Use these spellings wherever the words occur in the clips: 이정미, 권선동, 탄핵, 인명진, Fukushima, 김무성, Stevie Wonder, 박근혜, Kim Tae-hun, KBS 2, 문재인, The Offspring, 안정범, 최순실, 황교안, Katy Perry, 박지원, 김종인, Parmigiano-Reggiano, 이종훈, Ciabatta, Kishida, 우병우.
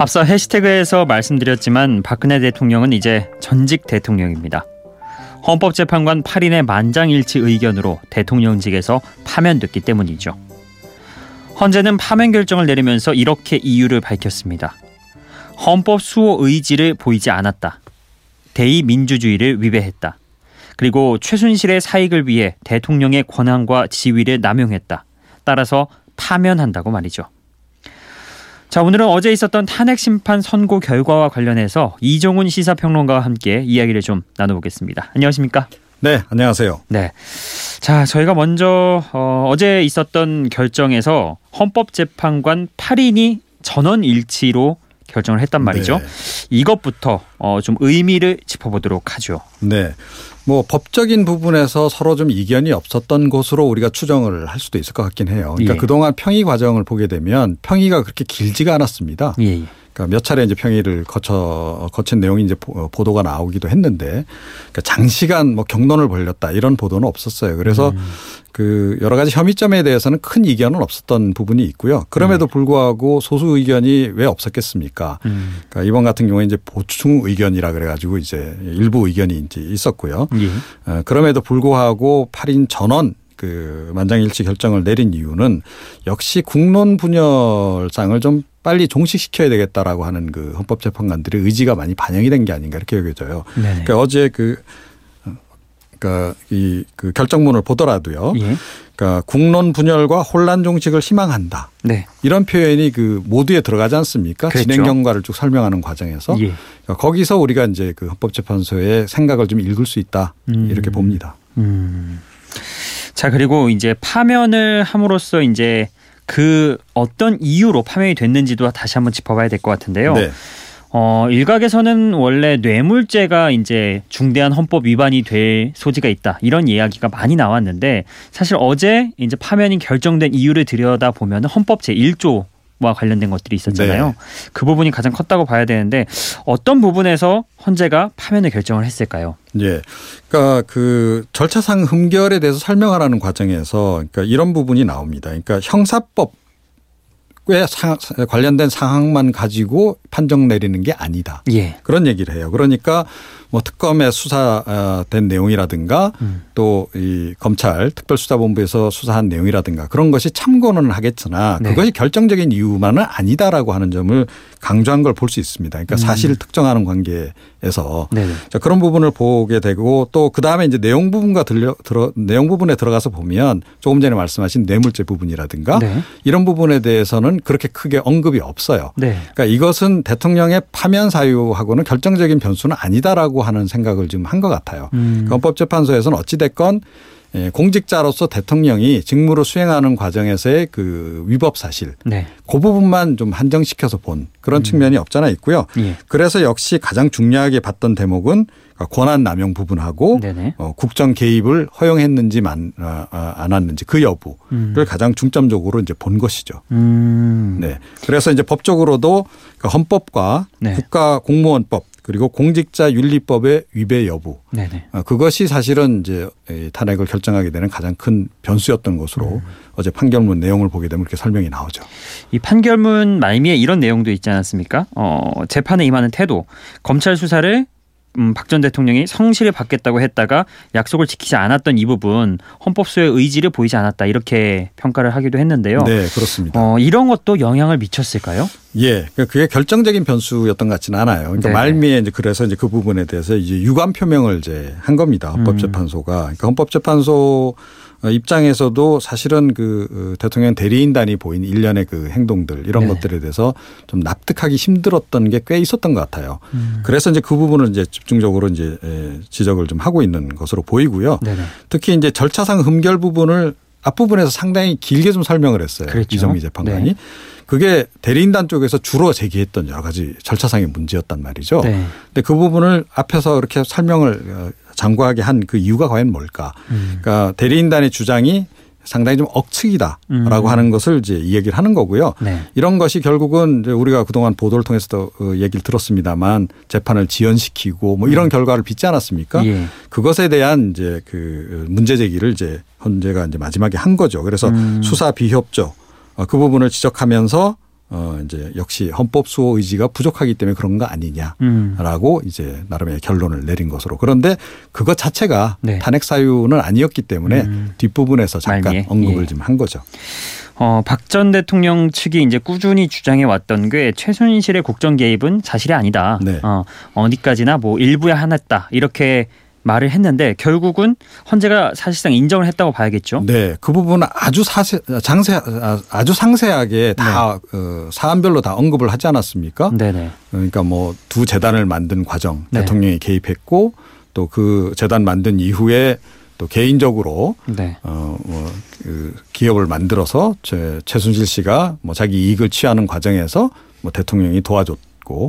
앞서 해시태그에서 말씀드렸지만 박근혜 대통령은 이제 전직 대통령입니다. 헌법재판관 8인의 만장일치 의견으로 대통령직에서 파면됐기 때문이죠. 헌재는 파면 결정을 내리면서 이렇게 이유를 밝혔습니다. 헌법 수호 의지를 보이지 않았다. 대의민주주의를 위배했다. 그리고 최순실의 사익을 위해 대통령의 권한과 지위를 남용했다. 따라서 파면한다고 말이죠. 자, 오늘은 어제 있었던 탄핵 심판 선고 결과와 관련해서 이종훈 시사평론가와 함께 이야기를 좀 나눠보겠습니다. 안녕하십니까? 네, 안녕하세요. 네, 자, 저희가 먼저 어제 있었던 결정에서 헌법재판관 8인이 전원일치로 결정을 했단 말이죠. 네. 이것부터 좀 의미를 짚어보도록 하죠. 네. 뭐 법적인 부분에서 서로 좀 이견이 없었던 것으로 우리가 추정을 할 수도 있을 것 같긴 해요. 그러니까 예. 그동안 평의 과정을 보게 되면 평의가 그렇게 길지가 않았습니다. 예. 그러니까 몇 차례 이제 평의를 거친 내용이 이제 보도가 나오기도 했는데 그러니까 장시간 뭐 경론을 벌였다 이런 보도는 없었어요. 그래서 그 여러 가지 혐의점에 대해서는 큰 이견은 없었던 부분이 있고요. 그럼에도 불구하고 소수 의견이 왜 없었겠습니까? 그러니까 이번 같은 경우에 이제 보충 의견이라 그래가지고 이제 일부 의견이 이제 있었고요. 예. 그럼에도 불구하고 8인 전원 그 만장일치 결정을 내린 이유는 역시 국론 분열상을 좀 빨리 종식시켜야 되겠다라고 하는 그 헌법재판관들의 의지가 많이 반영이 된 게 아닌가 이렇게 여겨져요. 그러니까 어제 그 결정문을 보더라도요. 예. 그러니까 국론 분열과 혼란 종식을 희망한다. 네. 이런 표현이 그 모두에 들어가지 않습니까? 그렇죠. 진행 경과를 쭉 설명하는 과정에서 예. 그러니까 거기서 우리가 이제 그 헌법재판소의 생각을 좀 읽을 수 있다 이렇게 봅니다. 자, 그리고 이제 파면을 함으로써 이제 그 어떤 이유로 파면이 됐는지도 다시 한번 짚어봐야 될 것 같은데요. 네. 일각에서는 원래 뇌물죄가 이제 중대한 헌법 위반이 될 소지가 있다 이런 이야기가 많이 나왔는데 사실 어제 이제 파면이 결정된 이유를 들여다보면 헌법 제1조와 관련된 것들이 있었잖아요. 네. 그 부분이 가장 컸다고 봐야 되는데 어떤 부분에서 헌재가 파면을 결정을 했을까요? 예. 그러니까 그 절차상 흠결에 대해서 설명하라는 과정에서 그러니까 이런 부분이 나옵니다. 그러니까 형사법 관련된 상황만 가지고 판정 내리는 게 아니다. 예. 그런 얘기를 해요. 그러니까 뭐 특검에 수사된 내용이라든가 또 이 검찰 특별수사본부에서 수사한 내용이라든가 그런 것이 참고는 하겠으나 네. 그것이 결정적인 이유만은 아니다라고 하는 점을 강조한 걸 볼 수 있습니다. 그러니까 사실을 특정하는 관계에서 자, 그런 부분을 보게 되고 또 그다음에 이제 내용 부분과 내용 부분에 들어가서 보면 조금 전에 말씀하신 뇌물죄 부분이라든가 네. 이런 부분에 대해서는 그렇게 크게 언급이 없어요. 네. 그러니까 이것은 대통령의 파면 사유하고는 결정적인 변수는 아니다라고 하는 생각을 지금 한 것 같아요. 헌법재판소에서는 어찌됐건 공직자로서 대통령이 직무를 수행하는 과정에서의 그 위법 사실 네. 그 부분만 좀 한정시켜서 본 그런 측면이 없잖아 있고요. 예. 그래서 역시 가장 중요하게 봤던 대목은 권한 남용 부분하고 국정 개입을 허용했는지 안 했는지 그 여부를 가장 중점적으로 이제 본 것이죠. 네. 그래서 이제 법적으로도 헌법과 네. 국가공무원법 그리고 공직자윤리법의 위배 여부. 네네. 그것이 사실은 이제 탄핵을 결정하게 되는 가장 큰 변수였던 것으로 어제 판결문 내용을 보게 되면 이렇게 설명이 나오죠. 이 판결문 말미에 이런 내용도 있지 않았습니까? 재판에 임하는 태도. 검찰 수사를 박 전 대통령이 성실히 받겠다고 했다가 약속을 지키지 않았던 이 부분 헌법소의 의지를 보이지 않았다 이렇게 평가를 하기도 했는데요. 네, 그렇습니다. 이런 것도 영향을 미쳤을까요? 예, 그게 결정적인 변수였던 것 같지는 않아요. 그러니까 네. 말미에 이제 그래서 이제 그 부분에 대해서 이제 유감 표명을 이제 한 겁니다. 헌법재판소가. 그러니까 헌법재판소 입장에서도 사실은 그 대통령 대리인단이 보인 일련의 그 행동들 이런 네. 것들에 대해서 좀 납득하기 힘들었던 게 꽤 있었던 것 같아요. 그래서 이제 그 부분을 이제 집중적으로 이제 지적을 좀 하고 있는 것으로 보이고요. 네네. 특히 이제 절차상 흠결 부분을 앞부분에서 상당히 길게 좀 설명을 했어요. 그렇죠. 이정미 재판관이. 네. 그게 대리인단 쪽에서 주로 제기했던 여러 가지 절차상의 문제였단 말이죠. 네. 근데 그 부분을 앞에서 이렇게 설명을 장구하게 한 그 이유가 과연 뭘까? 그러니까 대리인단의 주장이 상당히 좀 억측이다라고 하는 것을 이제 이 얘기를 하는 거고요. 네. 이런 것이 결국은 이제 우리가 그동안 보도를 통해서도 얘기를 들었습니다만 재판을 지연시키고 뭐 이런 결과를 빚지 않았습니까? 예. 그것에 대한 이제 그 문제 제기를 이제 헌재가 이제 마지막에 한 거죠. 그래서 수사 비협조 그 부분을 지적하면서 이제 역시 헌법 수호 의지가 부족하기 때문에 그런 거 아니냐라고 이제 나름의 결론을 내린 것으로. 그런데 그것 자체가 네. 탄핵 사유는 아니었기 때문에 뒷부분에서 잠깐 언급을 예. 좀 한 거죠. 박 전 대통령 측이 이제 꾸준히 주장해 왔던 게 최순실의 국정 개입은 사실이 아니다. 네. 어디까지나 뭐 일부에 한했다 이렇게 말을 했는데 결국은 헌재가 사실상 인정을 했다고 봐야겠죠. 네, 그 부분은 아주 상세하게 다 네. 사안별로 다 언급을 하지 않았습니까? 네네. 그러니까 뭐 두 재단을 만든 과정 네. 대통령이 개입했고 또 그 재단 만든 이후에 또 개인적으로 네. 그 기업을 만들어서 최순실 씨가 뭐 자기 이익을 취하는 과정에서 뭐 대통령이 도와줬.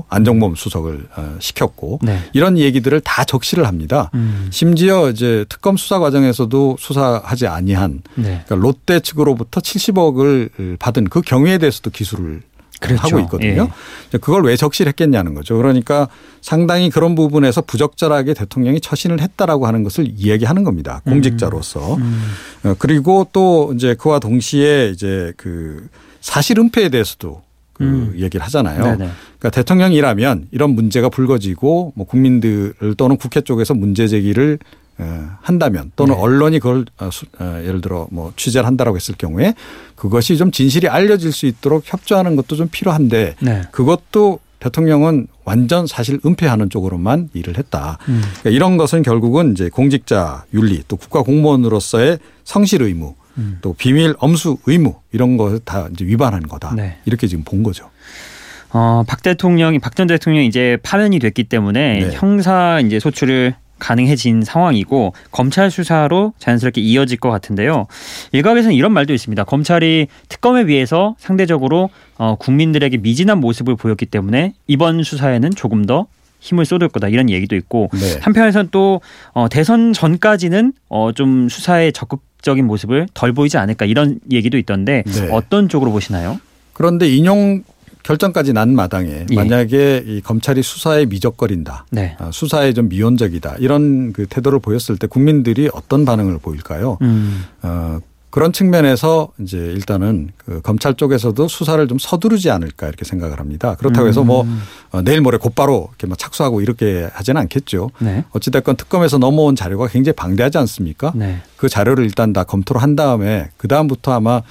안정범 수석을 시켰고 네. 이런 얘기들을 다 적시를 합니다. 심지어 이제 특검 수사 과정에서도 수사하지 아니한 네. 그러니까 롯데 측으로부터 70억을 받은 그 경위에 대해서도 기술을 그렇죠. 하고 있거든요. 예. 그걸 왜 적시를 했겠냐는 거죠. 그러니까 상당히 그런 부분에서 부적절하게 대통령이 처신을 했다라고 하는 것을 이야기하는 겁니다. 공직자로서. 그리고 또 이제 그와 동시에 이제 그 사실 은폐에 대해서도 그 얘기를 하잖아요. 네네. 그러니까 대통령이라면 이런 문제가 불거지고 뭐 국민들 또는 국회 쪽에서 문제 제기를 한다면 또는 네. 언론이 그걸 예를 들어 뭐 취재를 한다라고 했을 경우에 그것이 좀 진실이 알려질 수 있도록 협조하는 것도 좀 필요한데 네. 그것도 대통령은 완전 사실 은폐하는 쪽으로만 일을 했다. 그러니까 이런 것은 결국은 이제 공직자 윤리 또 국가 공무원으로서의 성실 의무 또 비밀 엄수 의무 이런 것을 다 이제 위반한 거다. 네. 이렇게 지금 본 거죠. 박 전 대통령이 이제 파면이 됐기 때문에 네. 형사 이제 소추를 가능해진 상황이고 검찰 수사로 자연스럽게 이어질 것 같은데요. 일각에서는 이런 말도 있습니다. 검찰이 특검에 비해서 상대적으로 국민들에게 미진한 모습을 보였기 때문에 이번 수사에는 조금 더 힘을 쏟을 거다 이런 얘기도 있고 네. 한편에서는 또 대선 전까지는 좀 수사에 적극적인 모습을 덜 보이지 않을까 이런 얘기도 있던데 네. 어떤 쪽으로 보시나요? 그런데 인용 결정까지 난 마당에 예. 만약에 이 검찰이 수사에 미적거린다. 네. 수사에 좀 미온적이다. 이런 그 태도를 보였을 때 국민들이 어떤 반응을 보일까요? 그런 측면에서 이제 일단은 그 검찰 쪽에서도 수사를 좀 서두르지 않을까 이렇게 생각을 합니다. 그렇다고 해서 뭐 내일 모레 곧바로 이렇게 막 착수하고 이렇게 하지는 않겠죠. 네. 어찌됐건 특검에서 넘어온 자료가 굉장히 방대하지 않습니까? 네. 그 자료를 일단 다 검토를 한 다음에 그 다음부터 아마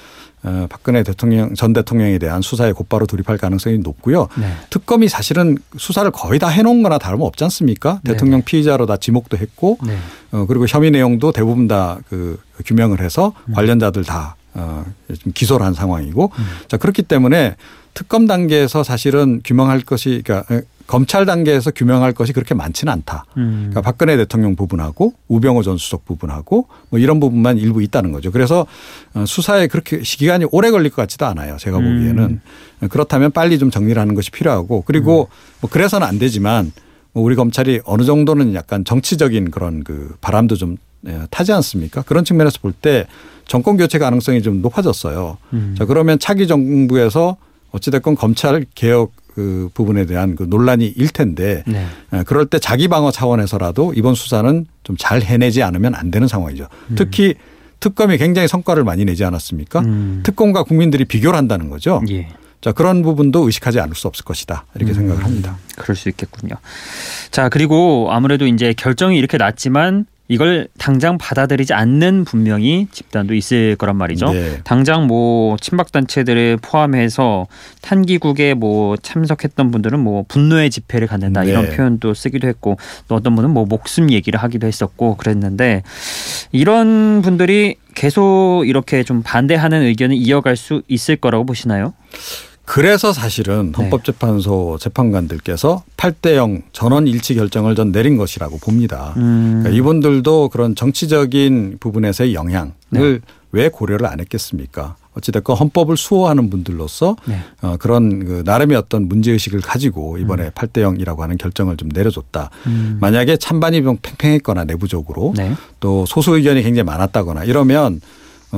박근혜 전 대통령에 대한 수사에 곧바로 돌입할 가능성이 높고요. 네. 특검이 사실은 수사를 거의 다 해놓은 거나 다름없지 않습니까? 네. 대통령 피의자로 다 지목도 했고 네. 그리고 혐의 내용도 대부분 다 그 규명을 해서 관련자들 다 기소를 한 상황이고 자 그렇기 때문에 특검 단계에서 사실은 규명할 것이 그러니까 검찰 단계에서 규명할 것이 그렇게 많지는 않다. 그러니까 박근혜 대통령 부분하고 우병우 전 수석 부분하고 뭐 이런 부분만 일부 있다는 거죠. 그래서 수사에 그렇게 시간이 오래 걸릴 것 같지도 않아요. 제가 보기에는. 그렇다면 빨리 좀 정리를 하는 것이 필요하고 그리고 뭐 그래서는 안 되지만 우리 검찰이 어느 정도는 약간 정치적인 그런 그 바람도 좀 타지 않습니까? 그런 측면에서 볼 때 정권 교체 가능성이 좀 높아졌어요. 자, 그러면 차기 정부에서 어찌됐건 검찰 개혁 그 부분에 대한 그 논란이 일 텐데 네. 그럴 때 자기 방어 차원에서라도 이번 수사는 좀 잘 해내지 않으면 안 되는 상황이죠. 특히 특검이 굉장히 성과를 많이 내지 않았습니까? 특검과 국민들이 비교를 한다는 거죠. 예. 자 그런 부분도 의식하지 않을 수 없을 것이다 이렇게 생각을 합니다. 그럴 수 있겠군요. 자 그리고 아무래도 이제 결정이 이렇게 났지만 이걸 당장 받아들이지 않는 분명히 집단도 있을 거란 말이죠. 네. 당장 뭐 친박 단체들을 포함해서 탄기국에 뭐 참석했던 분들은 뭐 분노의 집회를 갖는다 네. 이런 표현도 쓰기도 했고 또 어떤 분은 뭐 목숨 얘기를 하기도 했었고 그랬는데 이런 분들이 계속 이렇게 좀 반대하는 의견을 이어갈 수 있을 거라고 보시나요? 그래서 사실은 헌법재판소 재판관들께서 8:0 전원 일치 결정을 전 내린 것이라고 봅니다. 그러니까 이분들도 그런 정치적인 부분에서의 영향을 네. 왜 고려를 안 했겠습니까? 어찌됐건 헌법을 수호하는 분들로서 네. 그런 그 나름의 어떤 문제의식을 가지고 이번에 8:0이라고 하는 결정을 좀 내려줬다. 만약에 찬반이 좀 팽팽했거나 내부적으로 네. 또 소수 의견이 굉장히 많았다거나 이러면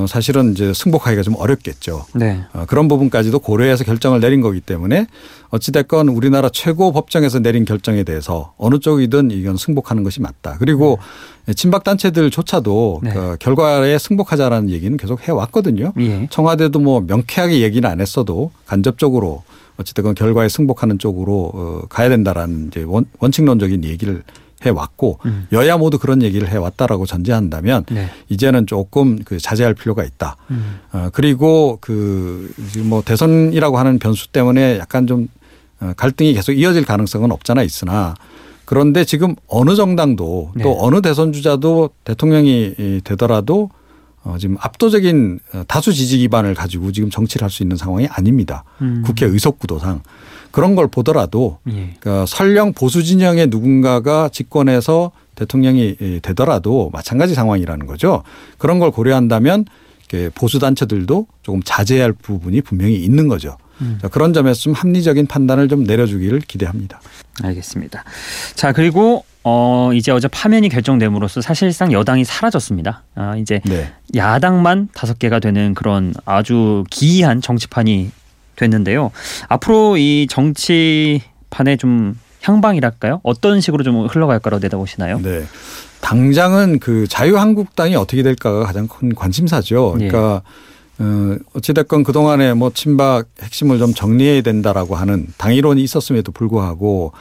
사실은 이제 승복하기가 좀 어렵겠죠. 네. 그런 부분까지도 고려해서 결정을 내린 거기 때문에 어찌됐건 우리나라 최고 법정에서 내린 결정에 대해서 어느 쪽이든 이건 승복하는 것이 맞다. 그리고 네. 친박단체들조차도 네. 그 결과에 승복하자라는 얘기는 계속 해왔거든요. 예. 청와대도 뭐 명쾌하게 얘기는 안 했어도 간접적으로 어찌됐건 결과에 승복하는 쪽으로 가야 된다라는 이제 원칙론적인 얘기를 해왔고 여야 모두 그런 얘기를 해왔다라고 전제한다면 네. 이제는 조금 그 자제할 필요가 있다. 그리고 그 뭐 대선이라고 하는 변수 때문에 약간 좀 갈등이 계속 이어질 가능성은 없잖아 있으나 그런데 지금 어느 정당도 네. 또 어느 대선 주자도 대통령이 되더라도 지금 압도적인 다수 지지 기반을 가지고 지금 정치를 할 수 있는 상황이 아닙니다. 국회 의석구도상. 그런 걸 보더라도 예. 그러니까 설령 보수 진영의 누군가가 집권해서 대통령이 되더라도 마찬가지 상황이라는 거죠. 그런 걸 고려한다면 보수 단체들도 조금 자제해야 할 부분이 분명히 있는 거죠. 그런 점에서 좀 합리적인 판단을 좀 내려주기를 기대합니다. 알겠습니다. 자 그리고 이제 어제 파면이 결정됨으로써 사실상 여당이 사라졌습니다. 이제 네. 야당만 5개가 되는 그런 아주 기이한 정치판이 됐는데요. 앞으로 이 정치판에 좀 향방이랄까요? 어떤 식으로 좀 흘러갈 거라고 내다보시나요? 네. 당장은 그 자유한국당이 어떻게 될까가 가장 큰 관심사죠. 그러니까 예. 어찌됐건 그동안에 뭐 친박 핵심을 좀 정리해야 된다라고 하는 당이론이 있었음에도 불구하고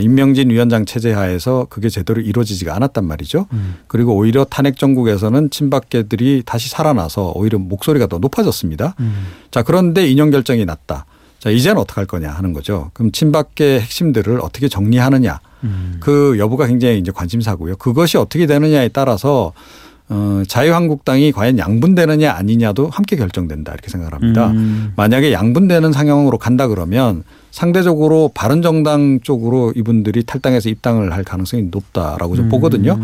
인명진 위원장 체제 하에서 그게 제대로 이루어지지가 않았단 말이죠. 그리고 오히려 탄핵 정국에서는 친박계들이 다시 살아나서 오히려 목소리가 더 높아졌습니다. 자 그런데 인용 결정이 났다. 자 이제는 어떻게 할 거냐 하는 거죠. 그럼 친박계 핵심들을 어떻게 정리하느냐 그 여부가 굉장히 이제 관심사고요. 그것이 어떻게 되느냐에 따라서 자유한국당이 과연 양분되느냐 아니냐도 함께 결정된다 이렇게 생각합니다. 만약에 양분되는 상황으로 간다 그러면 상대적으로 바른정당 쪽으로 이분들이 탈당해서 입당을 할 가능성이 높다라고 좀 보거든요.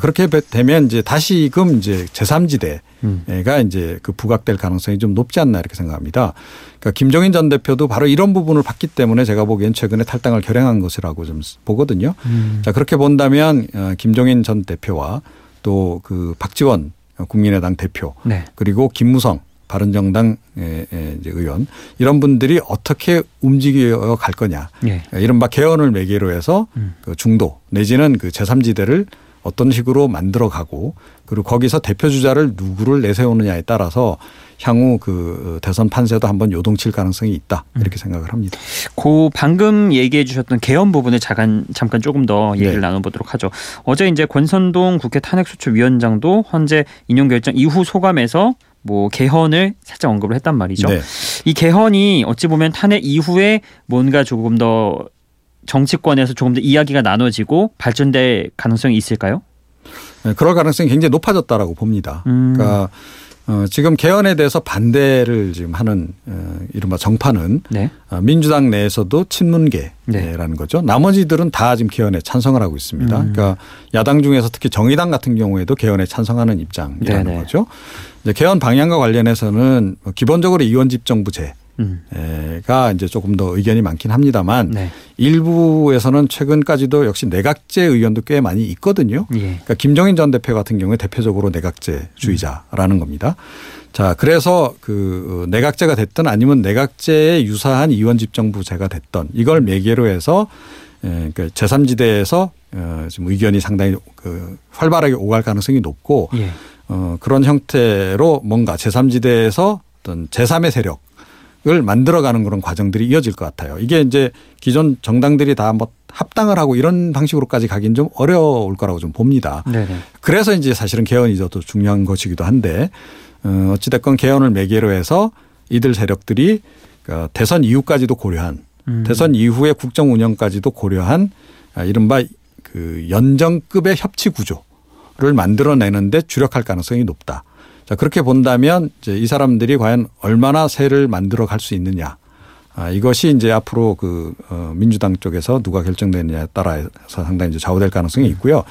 그렇게 되면 이제 다시금 이제 제3지대가 이제 그 부각될 가능성이 좀 높지 않나 이렇게 생각합니다. 그러니까 김종인 전 대표도 바로 이런 부분을 봤기 때문에 제가 보기엔 최근에 탈당을 결행한 것이라고 좀 보거든요. 자 그렇게 본다면 김종인 전 대표와 또 그 박지원 국민의당 대표 네. 그리고 김무성 바른정당 의원 이런 분들이 어떻게 움직여 갈 거냐. 예. 이른바 개헌을 매개로 해서 그 중도 내지는 그 제3지대를 어떤 식으로 만들어가고 그리고 거기서 대표 주자를 누구를 내세우느냐에 따라서 향후 그 대선 판세도 한번 요동칠 가능성이 있다 이렇게 생각을 합니다. 그 방금 얘기해 주셨던 개헌 부분을 잠깐 조금 더 얘기를 네. 나눠보도록 하죠. 어제 이제 권선동 국회 탄핵수출위원장도 현재 인용 결정 이후 소감에서 뭐 개헌을 살짝 언급을 했단 말이죠. 네. 이 개헌이 어찌 보면 탄핵 이후에 뭔가 조금 더 정치권에서 조금 더 이야기가 나눠지고 발전될 가능성이 있을까요? 네, 그럴 가능성이 굉장히 높아졌다라고 봅니다. 그러니까 지금 개헌에 대해서 반대를 지금 하는 이른바 정파는 네. 민주당 내에서도 친문계라는 네. 거죠. 나머지들은 다 지금 개헌에 찬성을 하고 있습니다. 그러니까 야당 중에서 특히 정의당 같은 경우에도 개헌에 찬성하는 입장이라는 네네. 거죠. 이제 개헌 방향과 관련해서는 기본적으로 이원집정부제. 가 이제 조금 더 의견이 많긴 합니다만 네. 일부에서는 최근까지도 역시 내각제 의견도 꽤 많이 있거든요. 예. 그러니까 김종인 전 대표 같은 경우에 대표적으로 내각제주의자라는 겁니다. 자, 그래서 그 내각제가 됐든 아니면 내각제에 유사한 이원집정부제가 됐든 이걸 매개로 해서 그러니까 제3지대에서 지금 의견이 상당히 그 활발하게 오갈 가능성이 높고 예. 그런 형태로 뭔가 제3지대에서 어떤 제3의 세력 을 만들어가는 그런 과정들이 이어질 것 같아요. 이게 이제 기존 정당들이 다 뭐 합당을 하고 이런 방식으로까지 가긴 좀 어려울 거라고 좀 봅니다. 네네. 그래서 이제 사실은 개헌이 더 중요한 것이기도 한데 어찌됐건 개헌을 매개로 해서 이들 세력들이 그러니까 대선 이후까지도 고려한 대선 이후의 국정 운영까지도 고려한 이른바 그 연정급의 협치 구조를 만들어내는데 주력할 가능성이 높다. 자 그렇게 본다면 이제 이 사람들이 과연 얼마나 세를 만들어 갈 수 있느냐 이것이 이제 앞으로 그 민주당 쪽에서 누가 결정되느냐에 따라서 상당히 이제 좌우될 가능성이 있고요.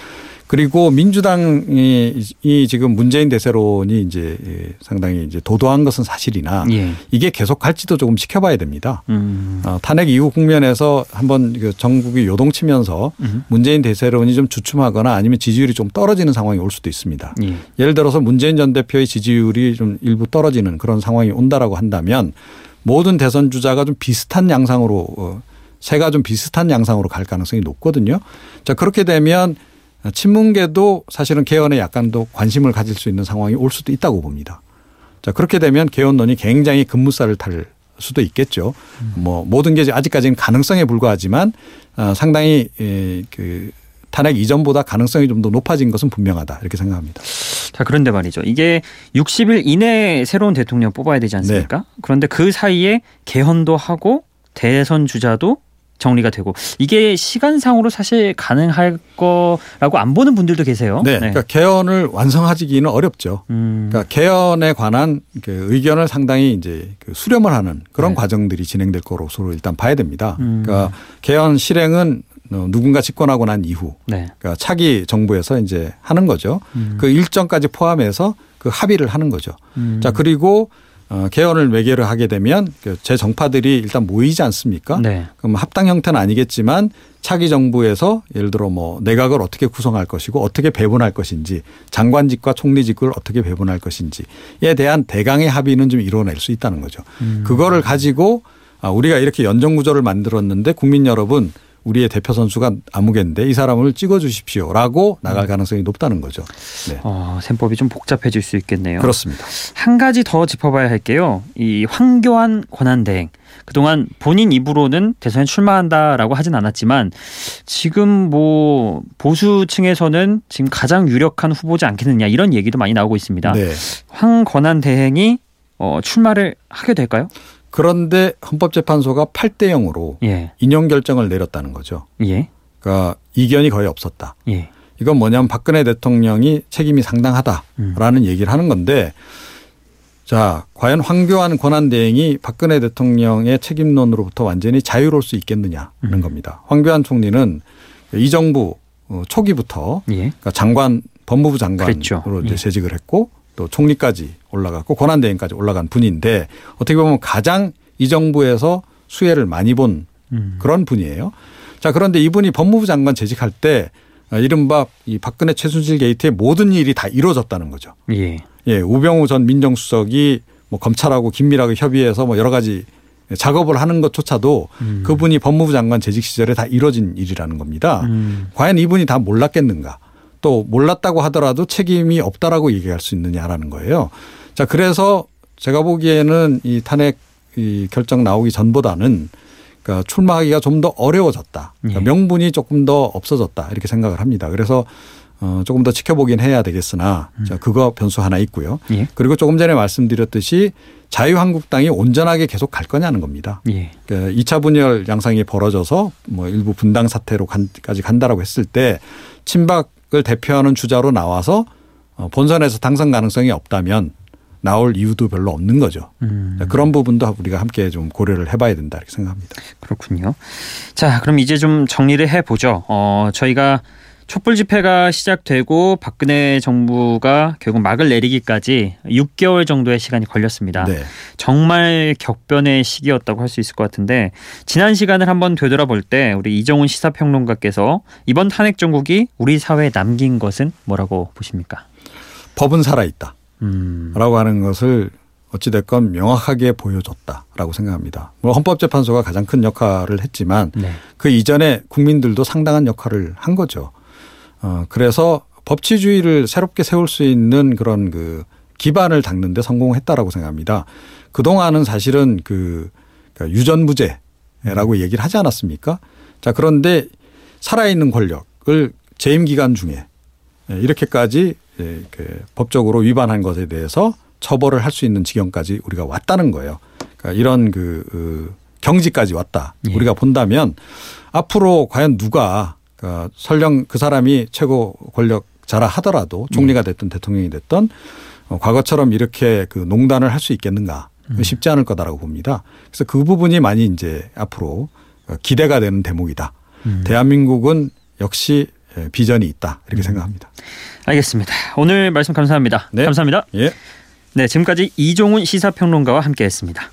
그리고 민주당이 지금 문재인 대세론이 이제 상당히 이제 도도한 것은 사실이나 예. 이게 계속 갈지도 조금 지켜봐야 됩니다. 탄핵 이후 국면에서 한번 전국이 요동치면서 문재인 대세론이 좀 주춤하거나 아니면 지지율이 좀 떨어지는 상황이 올 수도 있습니다. 예. 예를 들어서 문재인 전 대표의 지지율이 좀 일부 떨어지는 그런 상황이 온다라고 한다면 모든 대선 주자가 좀 비슷한 양상으로 세가 좀 비슷한 양상으로 갈 가능성이 높거든요. 자, 그렇게 되면 친문계도 사실은 개헌에 약간 더 관심을 가질 수 있는 상황이 올 수도 있다고 봅니다. 자, 그렇게 되면 개헌론이 굉장히 급무살을 탈 수도 있겠죠. 뭐 모든 게 아직까지는 가능성에 불과하지만 상당히 그 탄핵 이전보다 가능성이 좀 더 높아진 것은 분명하다 이렇게 생각합니다. 자, 그런데 말이죠. 이게 60일 이내에 새로운 대통령 뽑아야 되지 않습니까? 네. 그런데 그 사이에 개헌도 하고 대선 주자도 정리가 되고 이게 시간상으로 사실 가능할 거라고 안 보는 분들도 계세요. 네. 그러니까 개헌을 완성하기는 어렵죠. 그러니까 개헌에 관한 그 의견을 상당히 이제 수렴을 하는 그런 네. 과정들이 진행될 거로 서로 일단 봐야 됩니다. 그러니까 개헌 실행은 누군가 집권하고 난 이후 네. 그러니까 차기 정부에서 이제 하는 거죠. 그 일정까지 포함해서 그 합의를 하는 거죠. 자, 그리고 개헌을 매개를 하게 되면 재정파들이 일단 모이지 않습니까? 네. 그럼 합당 형태는 아니겠지만 차기 정부에서 예를 들어 뭐 내각을 어떻게 구성할 것이고 어떻게 배분할 것인지 장관직과 총리직을 어떻게 배분할 것인지에 대한 대강의 합의는 좀 이뤄낼 수 있다는 거죠. 그거를 가지고 우리가 이렇게 연정구조를 만들었는데 국민 여러분 우리의 대표 선수가 아무개인데 이 사람을 찍어주십시오라고 나갈 가능성이 높다는 거죠. 네. 셈법이 좀 복잡해질 수 있겠네요. 그렇습니다. 한 가지 더 짚어봐야 할게요. 이 황교안 권한대행. 그동안 본인 입으로는 대선에 출마한다라고 하진 않았지만 지금 뭐 보수층에서는 지금 가장 유력한 후보지 않겠느냐 이런 얘기도 많이 나오고 있습니다. 네. 황 권한대행이 출마를 하게 될까요? 그런데 헌법재판소가 8대 0으로 예. 인용 결정을 내렸다는 거죠. 예. 그러니까 이견이 거의 없었다. 예. 이건 뭐냐면 박근혜 대통령이 책임이 상당하다라는 얘기를 하는 건데 자, 과연 황교안 권한대행이 박근혜 대통령의 책임론으로부터 완전히 자유로울 수 있겠느냐는 겁니다. 황교안 총리는 이 정부 초기부터 예. 그러니까 장관, 법무부 장관으로 이제 재직을 했고 또 총리까지 올라갔고 권한대행까지 올라간 분인데 어떻게 보면 가장 이 정부에서 수혜를 많이 본 그런 분이에요. 자, 그런데 이분이 법무부 장관 재직할 때 이른바 이 박근혜 최순실 게이트의 모든 일이 다 이루어졌다는 거죠. 예. 예, 우병우 전 민정수석이 뭐 검찰하고 긴밀하게 협의해서 뭐 여러 가지 작업을 하는 것조차도 그분이 법무부 장관 재직 시절에 다 이루어진 일이라는 겁니다. 과연 이분이 다 몰랐겠는가? 또 몰랐다고 하더라도 책임이 없다라고 얘기할 수 있느냐라는 거예요. 자, 그래서 제가 보기에는 이 탄핵 이 결정 나오기 전보다는 그러니까 출마하기가 좀 더 어려워졌다. 그러니까 명분이 조금 더 없어졌다 이렇게 생각을 합니다. 그래서 조금 더 지켜보긴 해야 되겠으나 자, 그거 변수 하나 있고요. 예. 그리고 조금 전에 말씀드렸듯이 자유한국당이 온전하게 계속 갈 거냐는 겁니다. 예. 그러니까 2차 분열 양상이 벌어져서 뭐 일부 분당 사태로까지 간다라고 했을 때 친박 그걸 대표하는 주자로 나와서 본선에서 당선 가능성이 없다면 나올 이유도 별로 없는 거죠. 그런 부분도 우리가 함께 좀 고려를 해봐야 된다 이렇게 생각합니다. 그렇군요. 자, 그럼 이제 좀 정리를 해보죠. 저희가 촛불 집회가 시작되고 박근혜 정부가 결국 막을 내리기까지 6개월 정도의 시간이 걸렸습니다. 네. 정말 격변의 시기였다고 할 수 있을 것 같은데 지난 시간을 한번 되돌아볼 때 우리 이종훈 시사평론가께서 이번 탄핵 정국이 우리 사회에 남긴 것은 뭐라고 보십니까? 법은 살아있다 라고 하는 것을 어찌됐건 명확하게 보여줬다라고 생각합니다. 물론 헌법재판소가 가장 큰 역할을 했지만 네. 그 이전에 국민들도 상당한 역할을 한 거죠. 그래서 법치주의를 새롭게 세울 수 있는 그런 그 기반을 닦는 데 성공했다라고 생각합니다. 그동안은 사실은 그 유전무죄라고 얘기를 하지 않았습니까? 자, 그런데 살아있는 권력을 재임 기간 중에 이렇게까지 법적으로 위반한 것에 대해서 처벌을 할 수 있는 지경까지 우리가 왔다는 거예요. 그러니까 이런 그 경지까지 왔다. 예. 우리가 본다면 앞으로 과연 누가 그러니까 설령 그 사람이 최고 권력자라 하더라도 총리가 됐든 대통령이 됐든 과거처럼 이렇게 그 농단을 할 수 있겠는가 쉽지 않을 거다라고 봅니다. 그래서 그 부분이 많이 이제 앞으로 기대가 되는 대목이다. 대한민국은 역시 비전이 있다 이렇게 생각합니다. 알겠습니다. 오늘 말씀 감사합니다. 네. 감사합니다. 예. 네, 지금까지 이종훈 시사평론가와 함께했습니다.